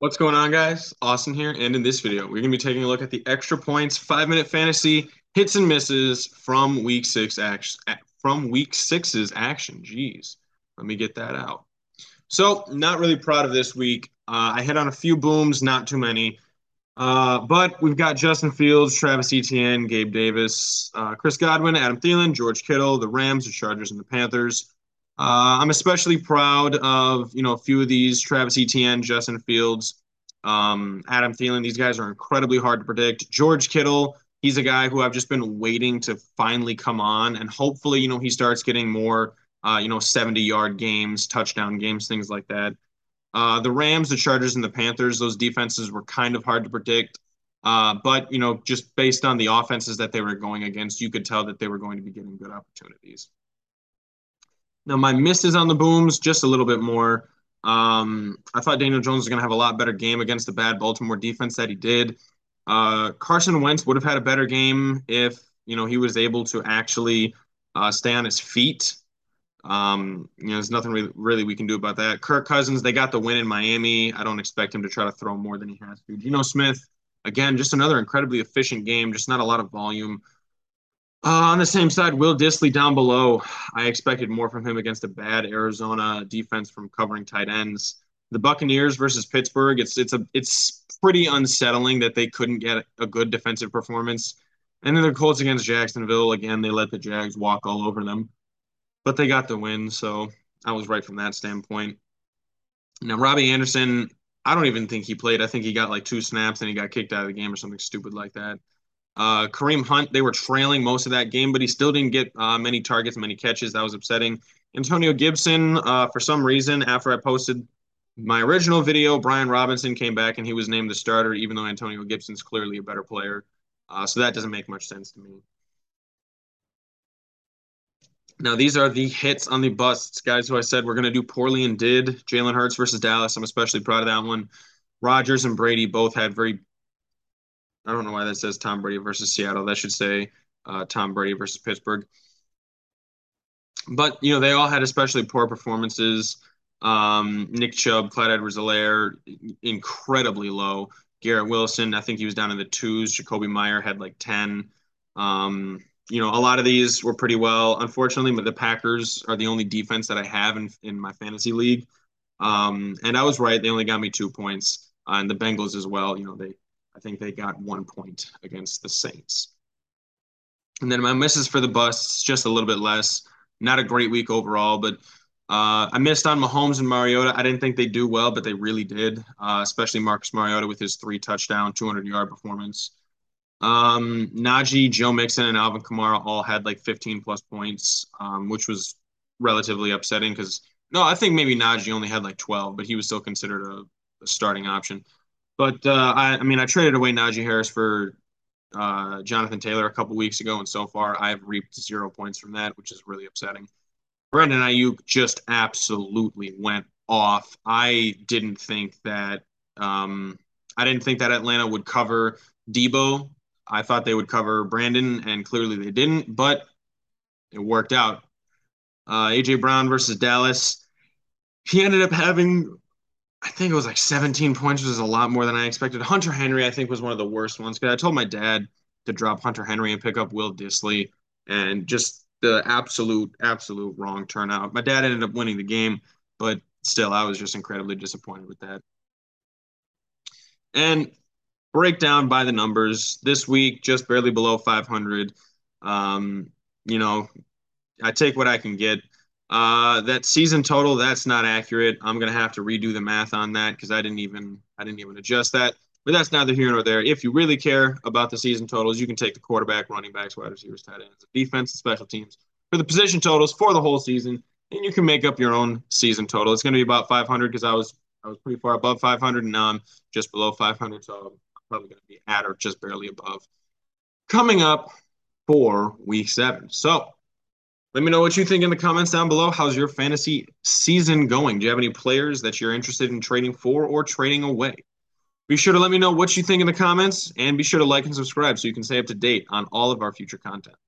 What's going on, guys? Austin here, and in this video, we're going to be taking a look at the extra points, 5-minute fantasy hits and misses from week six's action. Jeez, let me get that out. So, not really proud of this week. I hit on a few booms, not too many. But we've got Justin Fields, Travis Etienne, Gabe Davis, Chris Godwin, Adam Thielen, George Kittle, the Rams, the Chargers, and the Panthers. I'm especially proud of, a few of these, Travis Etienne, Justin Fields, Adam Thielen. These guys are incredibly hard to predict. George Kittle, he's a guy who I've just been waiting to finally come on. And hopefully, he starts getting more, 70-yard games, touchdown games, things like that. The Rams, the Chargers, and the Panthers, those defenses were kind of hard to predict. But, just based on the offenses that they were going against, you could tell that they were going to be getting good opportunities. Now, my misses on the booms, just a little bit more. I thought Daniel Jones was going to have a lot better game against the bad Baltimore defense that he did. Carson Wentz would have had a better game if, he was able to actually stay on his feet. There's nothing really we can do about that. Kirk Cousins, they got the win in Miami. I don't expect him to try to throw more than he has to. Geno Smith, again, just another incredibly efficient game, just not a lot of volume. On the same side, Will Disley down below. I expected more from him against a bad Arizona defense from covering tight ends. The Buccaneers versus Pittsburgh, it's pretty unsettling that they couldn't get a good defensive performance. And then the Colts against Jacksonville, again, they let the Jags walk all over them. But they got the win, so I was right from that standpoint. Now, Robbie Anderson, I don't even think he played. I think he got like 2 snaps and he got kicked out of the game or something stupid like that. Kareem Hunt, they were trailing most of that game, but he still didn't get many targets, many catches. That was upsetting. Antonio Gibson, for some reason, after I posted my original video, Brian Robinson came back and he was named the starter, even though Antonio Gibson's clearly a better player. So that doesn't make much sense to me. Now, these are the hits on the busts, guys who I said we're going to do poorly and did. Jalen Hurts versus Dallas, I'm especially proud of that one. Rodgers and Brady both had very... I don't know why that says Tom Brady versus Seattle. That should say Tom Brady versus Pittsburgh. But, they all had especially poor performances. Nick Chubb, Clyde Edwards-Helaire, incredibly low. Garrett Wilson, I think he was down in the 2s. Jacoby Meyer had like 10. A lot of these were pretty well. Unfortunately, but the Packers are the only defense that I have in my fantasy league. And I was right. They only got me 2 points. And the Bengals as well, I think they got 1 point against the Saints. And then my misses for the busts, just a little bit less. Not a great week overall, but I missed on Mahomes and Mariota. I didn't think they'd do well, but they really did, especially Marcus Mariota with his 3-touchdown, 200-yard performance. Najee, Joe Mixon, and Alvin Kamara all had like 15-plus points, which was relatively upsetting because, no, I think maybe Najee only had like 12, but he was still considered a starting option. But, I traded away Najee Harris for Jonathan Taylor a couple weeks ago, and so far I've reaped 0 points from that, which is really upsetting. Brandon Ayuk just absolutely went off. I didn't think that Atlanta would cover Debo. I thought they would cover Brandon, and clearly they didn't, but it worked out. A.J. Brown versus Dallas. He ended up having... I think it was like 17 points, which is a lot more than I expected. Hunter Henry, I think, was one of the worst ones because I told my dad to drop Hunter Henry and pick up Will Disley, and just the absolute wrong turnout. My dad ended up winning the game, but still, I was just incredibly disappointed with that. And breakdown by the numbers this week, just barely below 500. I take what I can get. That season total, that's not accurate. I'm going to have to redo the math on that because I didn't even adjust that. But that's neither here nor there. If you really care about the season totals, you can take the quarterback, running backs, wide receivers, tight ends, defense, and special teams for the position totals for the whole season, and you can make up your own season total. It's going to be about 500 because I was pretty far above 500, and now I'm just below 500, so I'm probably going to be at or just barely above. Coming up for Week 7. So, let me know what you think in the comments down below. How's your fantasy season going? Do you have any players that you're interested in trading for or trading away? Be sure to let me know what you think in the comments, and be sure to like and subscribe so you can stay up to date on all of our future content.